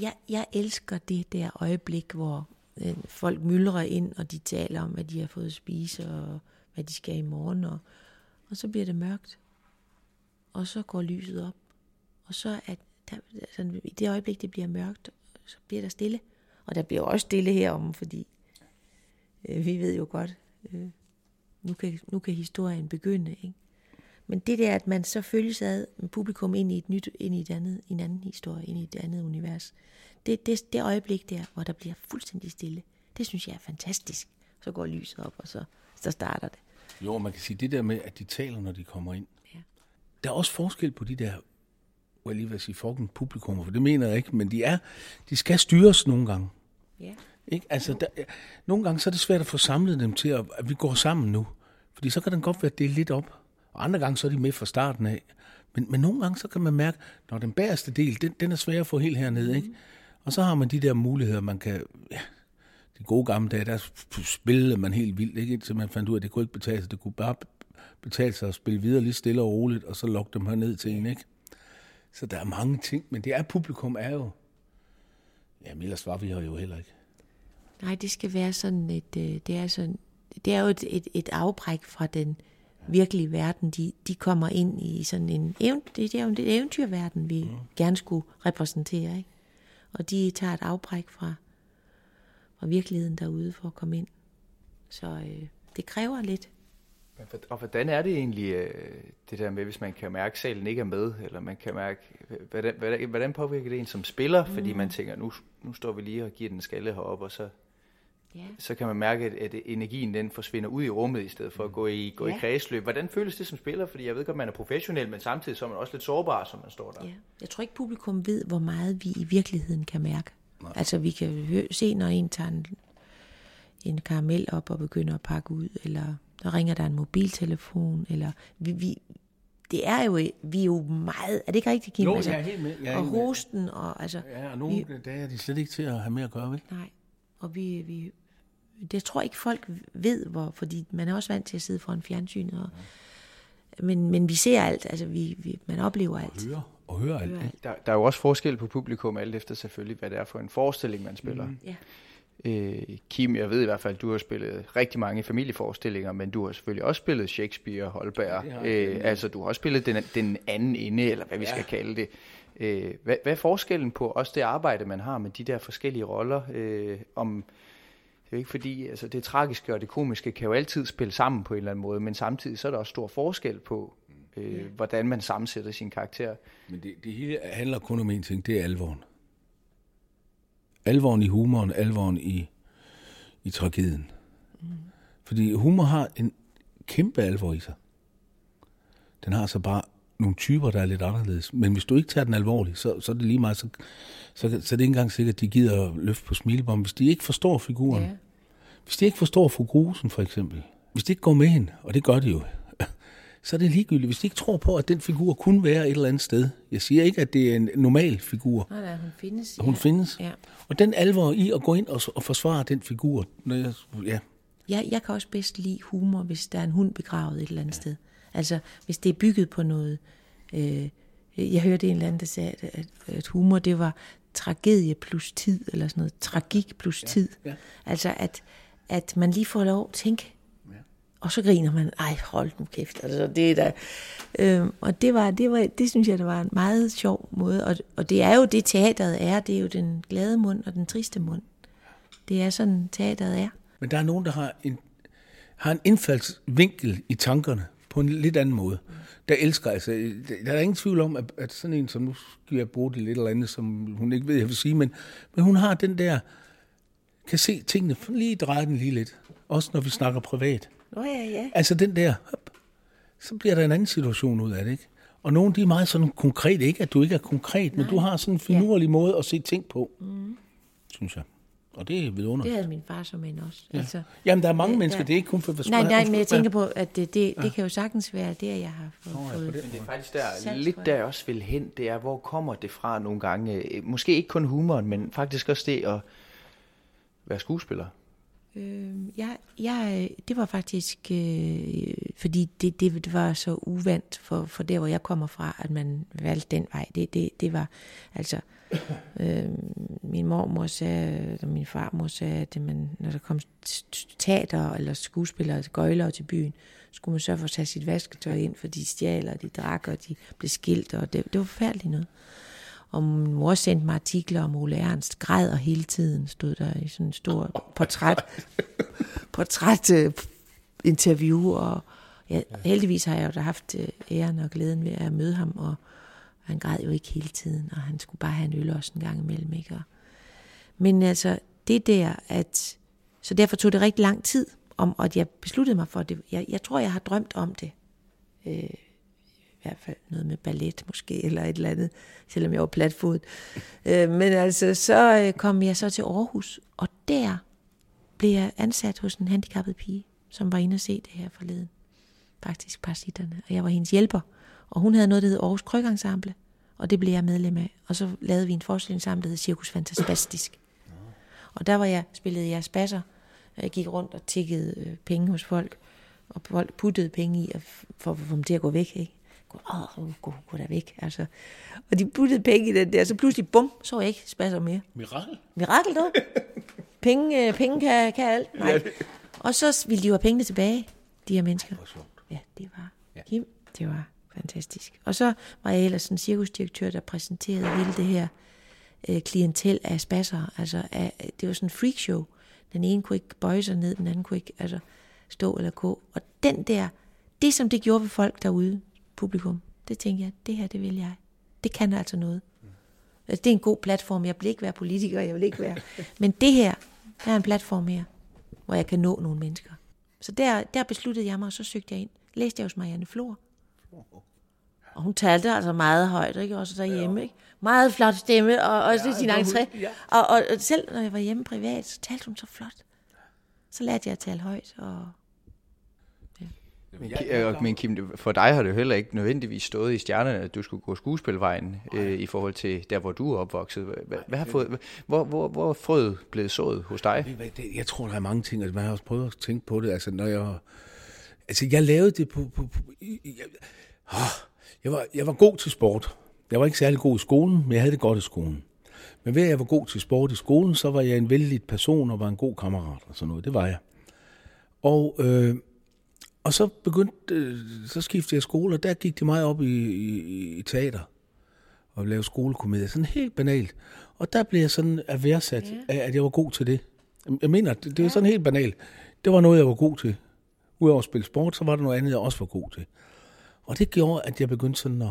Jeg, jeg elsker det der øjeblik, hvor folk myldrer ind, og de taler om, hvad de har fået at spise, og hvad de skal i morgen. Og, og så bliver det mørkt. Og så går lyset op. Og så at der, sådan, i det øjeblik, det bliver mørkt, så bliver der stille. Og der bliver også stille herom, fordi øh, vi ved jo godt, øh, nu, kan, nu kan historien begynde. Ikke? Men det der, at man så følges ad med publikum ind i et nyt, ind i et andet, en anden historie, ind i et andet univers. Det, det, det øjeblik der, hvor der bliver fuldstændig stille, det synes jeg er fantastisk. Så går lyset op, og så, så starter det. Jo, man kan sige det der med, at de taler, når de kommer ind. Ja. Der er også forskel på de der, jeg lige vil sige, folkene publikummer, for det mener jeg ikke, men de er, de skal styres nogle gange. Ja. Ikke? Altså, der, nogle gange så er det svært at få samlet dem til, at, at vi går sammen nu. Fordi så kan den godt være delt lidt op. Og andre gange så er de med fra starten af. Men, men nogle gange så kan man mærke, når den bagerste del, den, den er svær at få helt hernede, ikke? Mm. Og så har man de der muligheder, man kan... Ja, de gode gamle dage, der spillede man helt vildt, ikke? Indtil man fandt ud af, at det kunne ikke betale sig. Det kunne bare betale sig at spille videre lige stille og roligt, og så lokke dem herned til en, ikke? Så der er mange ting, men det er publikum er jo... Jamen, ellers var vi her jo heller ikke. Nej, det skal være sådan et... Det er, sådan, det er jo et, et, et afbræk fra den virkelige verden. De, de kommer ind i sådan en... Det er jo en eventyrverden, vi mm. gerne skulle repræsentere, ikke? Og de tager et afbræk fra, fra virkeligheden derude for at komme ind. Så øh, det kræver lidt. Og hvordan er det egentlig, det der med, hvis man kan mærke, at salen ikke er med, eller man kan mærke, hvordan, hvordan, hvordan påvirker det en som spiller? Mm. Fordi man tænker, nu, nu står vi lige og giver den skalle heroppe, og så, yeah. så kan man mærke, at, at energien den forsvinder ud i rummet, i stedet for at gå i, gå yeah. i kredsløb. Hvordan føles det som spiller? Fordi jeg ved godt, man er professionel, men samtidig så er man også lidt sårbar, som man står der. Yeah. Jeg tror ikke, publikum ved, hvor meget vi i virkeligheden kan mærke. Nej. Altså, vi kan se, når en tager en, en karamel op og begynder at pakke ud, eller... Der ringer der en mobiltelefon, eller vi, vi det er jo vi er jo meget, er det ikke rigtigt, Kim? Jo, altså, jeg er helt med. Jeg er og hosten og altså. Ja, og nogle vi, dage er de slet ikke til at have mere at gøre, vel? Nej. Og vi vi det jeg tror ikke folk ved hvor, fordi man er også vant til at sidde foran fjernsynet og ja. men men vi ser alt, altså vi, vi man oplever alt. Og hører og hører alt. Hører alt. Der, der er jo også forskel på publikum alt efter selvfølgelig hvad det er for en forestilling man spiller. Mm. Ja. Kim, jeg ved i hvert fald, du har spillet rigtig mange familieforestillinger, men du har selvfølgelig også spillet Shakespeare og Holberg. Ja, øh, altså, du har også spillet den, den anden ende, eller hvad vi ja. skal kalde det. Øh, hvad, hvad er forskellen på også det arbejde, man har med de der forskellige roller? Øh, om, det er jo ikke fordi, altså det tragiske og det komiske kan jo altid spille sammen på en eller anden måde, men samtidig så er der også stor forskel på, øh, ja. hvordan man sammensætter sine karakterer. Men det, det hele handler kun om en ting, det er alvoren. Alvoren i humoren, alvoren i, i tragedien. Mm. Fordi humor har en kæmpe alvor i sig. Den har så bare nogle typer, der er lidt anderledes. Men hvis du ikke tager den alvorligt, så, så er det lige meget, så, så, så er det ikke engang sikkert, at de gider at løfte på smilebånd. Hvis de ikke forstår figuren, yeah. hvis de ikke forstår fru Grusen for eksempel, hvis de ikke går med hende, og det gør de jo, så er det ligegyldigt. Hvis de ikke tror på, at den figur kunne være et eller andet sted. Jeg siger ikke, at det er en normal figur. Nej, nej, hun findes. Hun ja. findes. Ja. Og den alvor i at gå ind og, og forsvare den figur. Når jeg, ja. jeg, jeg kan også bedst lide humor, hvis der er en hund begravet et eller andet ja. sted. Altså, hvis det er bygget på noget... Øh, jeg hørte en eller anden, der sagde, at, at humor, det var tragedie plus tid, eller sådan noget. Tragik plus ja. tid. Ja. Altså, at, at man lige får lov at tænke... Og så griner man, ej, hold nu kæft, altså det er da... Øhm, og det var, det var, det synes jeg, det var en meget sjov måde. Og, og det er jo det, teateret er. Det er jo den glade mund og den triste mund. Det er sådan, teateret er. Men der er nogen, der har en, har en indfaldsvinkel i tankerne på en lidt anden måde. Mm. der elsker. Altså, der er ingen tvivl om, at, at sådan en, som nu skal jeg bruge det lidt eller andet, som hun ikke ved, jeg vil sige, men, men hun har den der, kan se tingene, lige dreje den lige lidt. Også når vi snakker privat. Nå ja, ja. Altså den der, hop, så bliver der en anden situation ud af det, ikke? Og nogle, de er meget sådan konkret, ikke? At du ikke er konkret, nej, men du har sådan en finurlig ja. måde at se ting på, mm. synes jeg. Og det er vidunderligt. Det havde min far som en også. Ja. Altså, jamen, der er mange der, mennesker, det er ikke kun for... Nej, nej, men jeg tænker på, at det, det, ja. det kan jo sagtens være der, jeg har fået... Nå, ja, det, det er faktisk der, lidt der jeg også vil hen, det er, hvor kommer det fra nogle gange? Måske ikke kun humoren, men faktisk også det at være skuespiller. Øh, jeg, jeg, det var faktisk, øh, fordi det, det var så uvandt for, for der, hvor jeg kommer fra, at man valgte den vej. Det, det, det var, altså... Øh, min mormor sagde, og min farmor sagde, at man, når der kom teater eller skuespillere eller gøjlere til byen, skulle man sørge for at tage sit vasketøj ind, for de stjal, og de drak, og de blev skilt, og det, det var forfærdeligt noget. Og min mor sendte mig artikler om Ole Ernst, græder hele tiden, stod der i sådan en stor portræt, portrætinterview, og ja, heldigvis har jeg jo da haft æren og glæden ved at møde ham, og han græd jo ikke hele tiden, og han skulle bare have en øl også en gang imellem, ikke? Men altså, det der, at... Så derfor tog det rigtig lang tid, om, og jeg besluttede mig for det. Jeg, jeg tror, jeg har drømt om det. Øh, I hvert fald noget med ballet måske, eller et eller andet, selvom jeg var platfodet. Øh, men altså, så kom jeg så til Aarhus, og der blev jeg ansat hos en handicappet pige, som var inde og se det her forleden. Faktisk Parasitterne, og jeg var hendes hjælper. Og hun havde noget, der hed Aarhus Krybegangsensemble, og det blev jeg medlem af. Og så lavede vi en forestilling sammen, der hed Cirkus Fantastisk. Og der var jeg, spillede jeg spasser, og jeg gik rundt og tikkede penge hos folk, og folk puttede penge i, for at få dem til at gå væk, ikke? Åh, oh, gå, gå der væk, altså. Og de puttede penge i den der, så pludselig, bum, så jeg ikke spasser mere. Mirakel? Mirakel, dog. Penge, penge kan, kan alt. Nej. Og så ville de jo have pengene tilbage, de her mennesker. Ja, det var Kim, det var... fantastisk. Og så var jeg ellers en cirkusdirektør, der præsenterede hele det her øh, klientel af spassere. Altså, af, det var sådan en freakshow. Den ene kunne ikke bøje sig ned, den anden kunne ikke altså, stå eller gå. Og den der, det som det gjorde ved folk derude, publikum, det tænkte jeg, det her, det vil jeg. Det kan altså noget. Altså, det er en god platform. Jeg vil ikke være politiker, jeg vil ikke være... Men det her, der er en platform her, hvor jeg kan nå nogle mennesker. Så der, der besluttede jeg mig, og så søgte jeg ind. Læste jeg hos Marianne Flor. Og hun talte altså meget højt, ikke? Også derhjemme, ikke? Meget flot stemme, og også ja, sin entré. Ja. Og, og, og selv når jeg var hjemme privat, så talte hun så flot. Så lærte jeg at tale højt, og... Ja. Men, men Kim, for dig har det jo heller ikke nødvendigvis stået i stjernerne, at du skulle gå skuespilvejen øh, i forhold til der, hvor du er opvokset. Hvad, hvad har fået, hvor, hvor, hvor er frøet blevet sået hos dig? Jeg tror, der er mange ting, og man har også prøvet at tænke på det. Altså, når jeg... Altså, jeg lavede det på... på, på jeg, jeg, var, jeg var god til sport. Jeg var ikke særlig god i skolen, men jeg havde det godt i skolen. Men ved at jeg var god til sport i skolen, så var jeg en vældig person og var en god kammerat og sådan noget. Det var jeg. Og, øh, og så begyndte... Øh, så skiftede jeg skole, og der gik det meget op i, i, i teater og lavede skolekomedier. Sådan helt banalt. Og der blev jeg sådan værdsat af, at jeg var god til det. Jeg mener, det, det var sådan helt banalt. Det var noget, jeg var god til. Udover at spille sport, så var der noget andet, jeg også var god til. Og det gjorde, at jeg begyndte sådan at...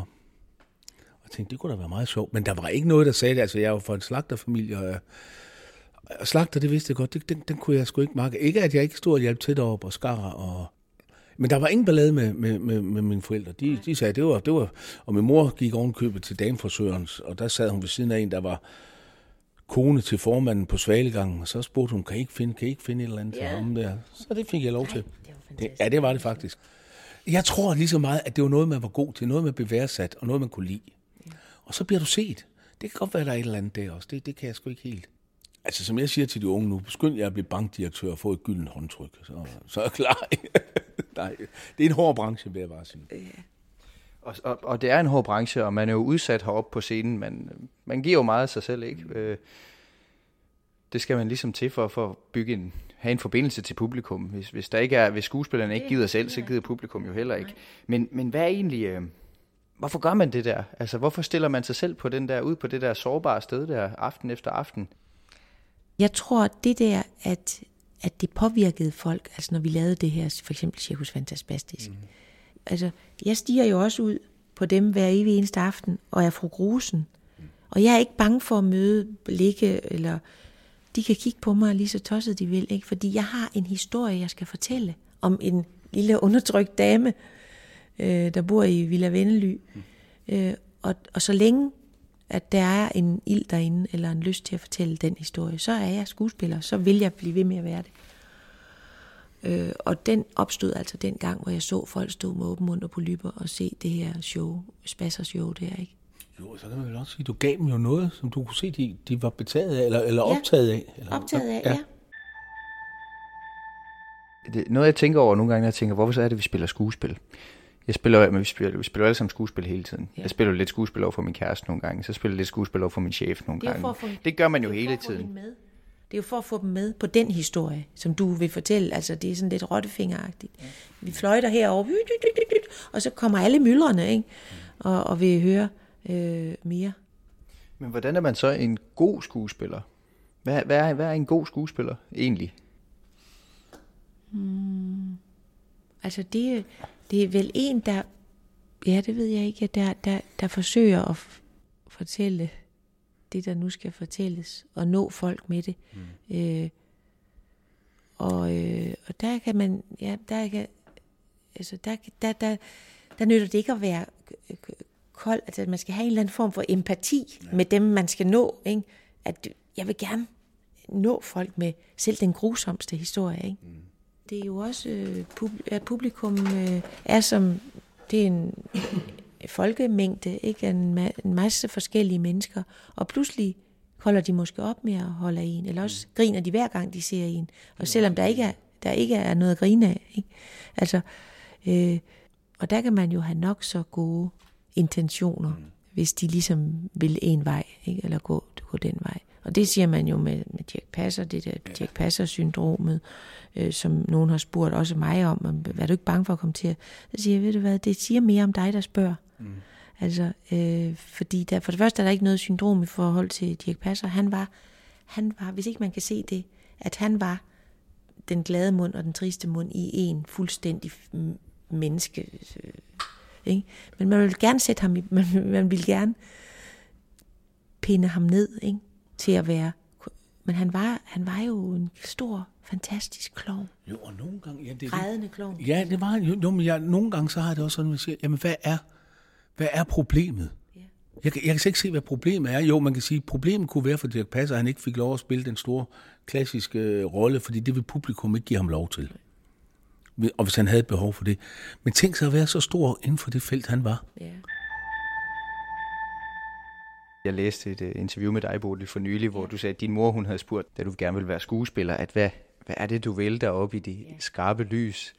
Jeg tænkte, det kunne da være meget sjovt. Men der var ikke noget, der sagde det. Altså, jeg var fra en slagterfamilie, og, og slagter, det vidste jeg godt. Det, den, den kunne jeg sgu ikke makke. Ikke, at jeg ikke stod og hjalp til deroppe og skar og... Men der var ingen ballade med, med, med, med mine forældre. De, de sagde, det var, det var... Og min mor gik ovenkøbet til dameforsørens, og der sad hun ved siden af en, der var... kone til formanden på Svalegangen, og så spurgte hun, kan I ikke finde, kan I ikke finde et eller andet yeah. til ham der? Så det fik jeg lov til. Ej, det det, ja, det var det faktisk. Jeg tror lige så meget, at det var noget, man var god til, noget, man blev værdsat, og noget, man kunne lide. Yeah. Og så bliver du set. Det kan godt være, der er et eller andet der også. Det, det kan jeg sgu ikke helt. Altså, som jeg siger til de unge nu, skynd jer at blive bankdirektør og få et gyldent håndtryk. Så, så er jeg klar. Nej, det er en hård branche, vil jeg bare sige. Yeah. Og, og, og det er en hård branche, og man er jo udsat heroppe på scenen. Man, man giver jo meget af sig selv, ikke? Øh, det skal man ligesom til for, for at bygge en, have en forbindelse til publikum. Hvis, hvis, der ikke er, hvis skuespillerne ikke gider selv, så gider publikum jo heller ikke. Men, men hvad er egentlig... Øh, hvorfor gør man det der? Altså, hvorfor stiller man sig selv på den der, ud på det der sårbare sted der, aften efter aften? Jeg tror, det der, at, at det påvirkede folk, altså når vi lavede det her, for eksempel Cirkus Fantastisk, mm. Altså, jeg stiger jo også ud på dem hver evig eneste aften, og er fru Grusen. Og jeg er ikke bange for at møde ligge, eller de kan kigge på mig lige så tosset de vil, ikke? Fordi jeg har en historie, jeg skal fortælle om en lille undertrykt dame, øh, der bor i Villa Vendely. Mm. Øh, og, og så længe, at der er en ild derinde, eller en lyst til at fortælle den historie, så er jeg skuespiller, så vil jeg blive ved med at være det. Øh, og den opstod altså den gang, hvor jeg så folk stå med åben mund og polypper og se det her show, Spassers show der, ikke? Jo, så kan man vel også sige, du gav dem jo noget, som du kunne se, de, de var betaget af, eller, eller ja, optaget af. Eller, optaget af, ja. ja. Det, noget jeg tænker over nogle gange, jeg tænker, hvorfor så er det, vi spiller skuespil? Jeg spiller, men vi spiller, vi spiller alle sammen skuespil hele tiden. Ja. Jeg spiller lidt skuespil over for min kæreste nogle gange, så spiller jeg lidt skuespil over for min chef nogle gange. Få, det gør man jo hele tiden. Det er jo for at få dem med på den historie, som du vil fortælle. Altså, det er sådan lidt rottefingeragtigt. Ja. Vi fløjter herovre, og så kommer alle myldrene, ikke? Og, og vil høre øh, mere. Men hvordan er man så en god skuespiller? Hvad, hvad, er, hvad er en god skuespiller egentlig? Hmm. Altså, det, det er vel en, der... Ja, det ved jeg ikke. Der, der, der forsøger at f- fortælle... det, der nu skal fortælles, og nå folk med det. Mm. Øh, og, øh, og der kan man, ja, der kan, altså der, der, der, der nytter det ikke at være kold, altså man skal have en eller anden form for empati ja. med dem, man skal nå, ikke? At jeg vil gerne nå folk med selv den grusomste historie, ikke? Mm. Det er jo også, øh, pub- at publikum øh, er som, det er en... folkemængde, ikke? En, ma- en masse forskellige mennesker, og pludselig holder de måske op med at holde af en, eller også mm. griner de hver gang, de ser en, og selvom der ikke er, der ikke er noget at grine af, ikke? Altså, øh, og der kan man jo have nok så gode intentioner, mm. hvis de ligesom vil en vej, ikke? Eller gå, gå den vej. Og det siger man jo med, med Dirk Passer, det der ja. Dirk Passer-syndromet, øh, som nogen har spurgt også mig om, er du ikke bange for at komme til at... Så siger jeg, ved du hvad, det siger mere om dig, der spørger. Mm. Altså, øh, fordi der, for det første er der ikke noget syndrom i forhold til Dirk Passer. Han var, han var, hvis ikke man kan se det, at han var den glade mund og den triste mund i en fuldstændig menneske. Øh, ikke? Men man ville gerne sætte ham i, man, man ville gerne pinde ham ned, ikke? Til at være, men han var, han var jo en stor, fantastisk klovn. Jo, og nogle gange... Ja, det, grædende klovn. Ja, det var jo, men jeg, nogle gange så har det også sådan, at man siger, jamen hvad er, hvad er problemet? Ja. Jeg, jeg kan slet ikke se, hvad problemet er. Jo, man kan sige, at problemet kunne være for Dirk Passer, at han ikke fik lov at spille den store, klassiske rolle, fordi det vil publikum ikke give ham lov til. Og hvis han havde behov for det. Men tænk sig at være så stor inden for det felt, han var. Ja. Jeg læste et interview med dig, Bodil, for nylig, hvor du sagde, at din mor hun havde spurgt, da du gerne ville være skuespiller, at hvad, hvad er det, du vil deroppe i det yeah. skarpe lys?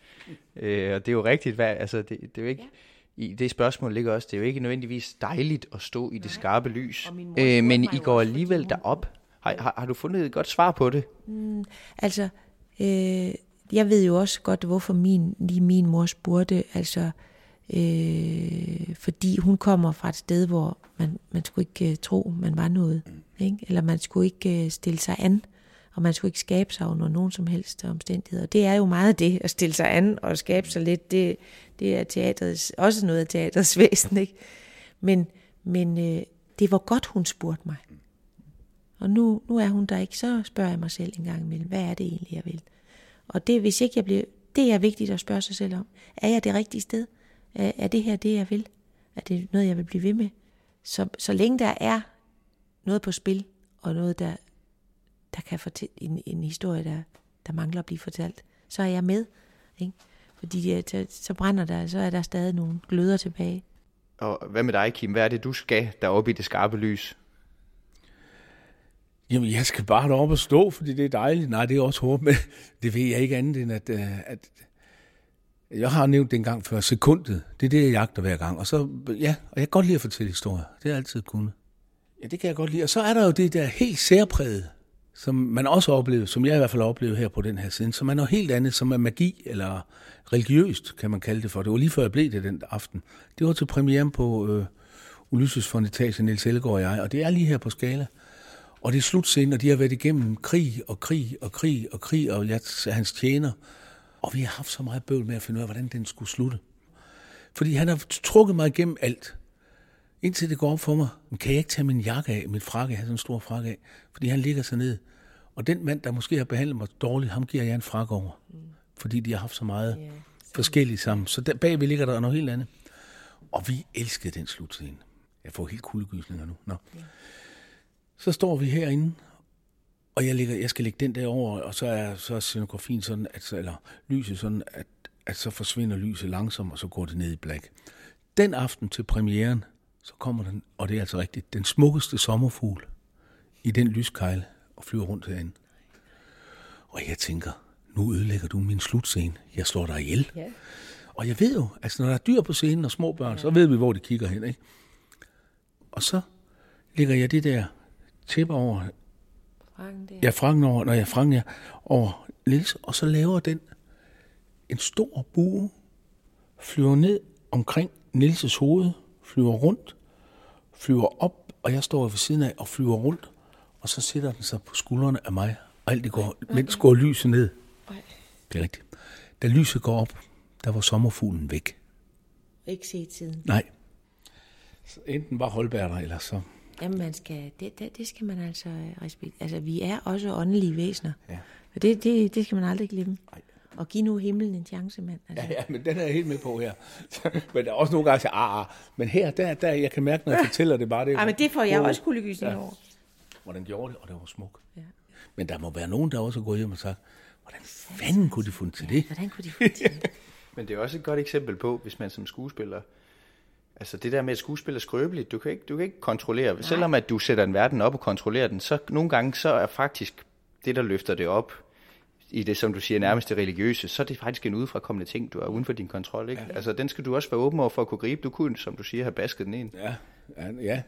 Øh, og det er jo rigtigt, hvad, altså det, det er jo ikke, yeah. i det spørgsmål ligger også, det er jo ikke nødvendigvis dejligt at stå i det skarpe lys, øh, men I går alligevel derop. Har, har, har du fundet et godt svar på det? Mm, altså, øh, jeg ved jo også godt, hvorfor min, lige min mor spurgte, altså... Øh, fordi hun kommer fra et sted, hvor man, man skulle ikke øh, tro, man var noget, ikke? Eller man skulle ikke øh, stille sig an, og man skulle ikke skabe sig under nogen som helst omstændigheder. Det er jo meget det, at stille sig an og skabe sig lidt, det, det er teaterets, også noget af teaterets væsen, ikke? Men, men øh, det var godt, hun spurgte mig. Og nu, nu er hun der ikke, så spørger jeg mig selv en gang imellem, hvad er det egentlig, jeg vil? Og det, hvis ikke jeg bliver, det er vigtigt at spørge sig selv om, er jeg det rigtige sted? Er det her det, jeg vil? Er det noget, jeg vil blive ved med? Så, så længe der er noget på spil, og noget, der, der kan fortælle en, en historie, der, der mangler at blive fortalt, så er jeg med. Ikke? Fordi så, så brænder der, så er der stadig nogle gløder tilbage. Og hvad med dig, Kim? Hvad er det, du skal deroppe i det skarpe lys? Jamen, jeg skal bare deroppe og stå, fordi det er dejligt. Nej, det er også hårdt, men det ved jeg ikke andet end, at... at jeg har nævnt det en gang før, sekundet, det er det, jeg jagter hver gang. Og så, ja, og jeg kan godt lide at fortælle historier. Det har jeg altid kunnet. Ja, det kan jeg godt lide. Og så er der jo det der helt særpræget, som man også oplever, som jeg i hvert fald oplever her på den her side, som er noget helt andet, som er magi, eller religiøst, kan man kalde det for. Det var lige før jeg blev det den aften. Det var til premieren på øh, Ulysses for en etage, Niels Helgaard og jeg, og det er lige her på Skala. Og det er slutscenen, og de har været igennem krig og krig og krig og krig, og jeg, hans tjener. Og vi har haft så meget bøvl med at finde ud af, hvordan den skulle slutte. Fordi han har trukket mig igennem alt. Indtil det går op for mig, kan jeg ikke tage min jakke af, min frakke, jeg har sådan en stor frakke af, fordi han ligger sig ned. Og den mand, der måske har behandlet mig dårligt, ham giver jeg en frakke over. Mm. Fordi de har haft så meget yeah, forskellige sammen. Så der bagved ligger der noget helt andet. Og vi elskede den slutscene. Jeg får helt kuldegysninger nu. Nå. Yeah. Så står vi herinde, og jeg, ligger, jeg skal lægge den der over, og så er, så er scenografien sådan, at, eller lyset sådan, at, at så forsvinder lyset langsomt, og så går det ned i black. Den aften til premieren, så kommer den, og det er altså rigtigt, den smukkeste sommerfugl i den lyskejle og flyver rundt herinde. Og jeg tænker, nu ødelægger du min slutscene. Jeg slår dig ihjel. Yeah. Og jeg ved jo, altså når der er dyr på scenen og små børn, yeah. så ved vi, hvor de kigger hen, ikke? Og så lægger jeg det der tæppe over. Frangen der. Ja, frangen over, når jeg frangen jer over Niels, og så laver den en stor bue, flyver ned omkring Nielses hoved, flyver rundt, flyver op, og jeg står ved siden af og flyver rundt, og så sætter den sig på skuldrene af mig, og alt det går, mens går lyset ned. Det er rigtigt. Da lyset går op, der var sommerfuglen væk. Ikke se i tiden. Nej. Så enten var Holberg der, eller så... Jamen, man skal, det, det, det skal man altså respektere. Altså, vi er også åndelige væsener, ja. Og det, det, det skal man aldrig glemme. Nej. Og give nu himlen en chance, mand. Altså. Ja, ja, men den er jeg helt med på her. Men der er også nogle gange, at jeg siger, ah, men her, der, der, jeg kan mærke, når jeg fortæller det bare. Det, ja, men det får jeg oh, også kuldegysning ja. over. Hvordan gjorde det, og det var smuk. Ja. Men der må være nogen, der også er gået hjem og sagt, hvordan fanden kunne de fundet til det? Ja, hvordan kunne de fundet til det? Men det er også et godt eksempel på, hvis man som skuespiller... Altså det der med, at skuespil er skrøbeligt, du kan ikke, du kan ikke kontrollere. Nej. Selvom at du sætter en verden op og kontrollerer den, så nogle gange så er faktisk det, der løfter det op, i det, som du siger, nærmest det religiøse, så er det faktisk en udefrakommende ting, du er uden for din kontrol, ikke? Ja. Altså den skal du også være åben over for at kunne gribe. Du kunne, som du siger, have basket den ind. Ja, ja. ja.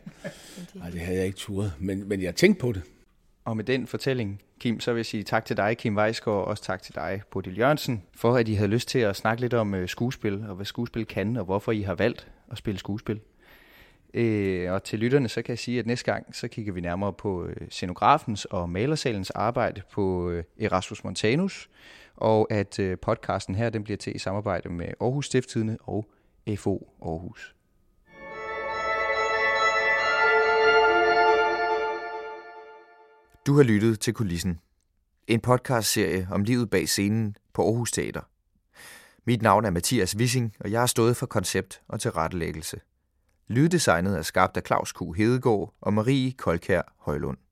Ej, det havde jeg ikke turet, men, men jeg tænkte på det. Og med den fortælling, Kim, så vil jeg sige tak til dig, Kim Vejskov, og også tak til dig, Bodil Jørgensen, for at I havde lyst til at snakke lidt om skuespil, og hvad skuespil kan, og hvorfor I har valgt at spille skuespil. Øh, og til lytterne, så kan jeg sige, at næste gang, så kigger vi nærmere på scenografens og malersalens arbejde på Erasmus Montanus, og at podcasten her, den bliver til i samarbejde med Aarhus Stiftstidende og F O Aarhus. Du har lyttet til Kulissen, en podcastserie om livet bag scenen på Aarhus Teater. Mit navn er Mathias Vissing, og jeg har stået for koncept og tilrettelæggelse. Lyddesignet er skabt af Claus K. Hedegaard og Marie Koldkær Højlund.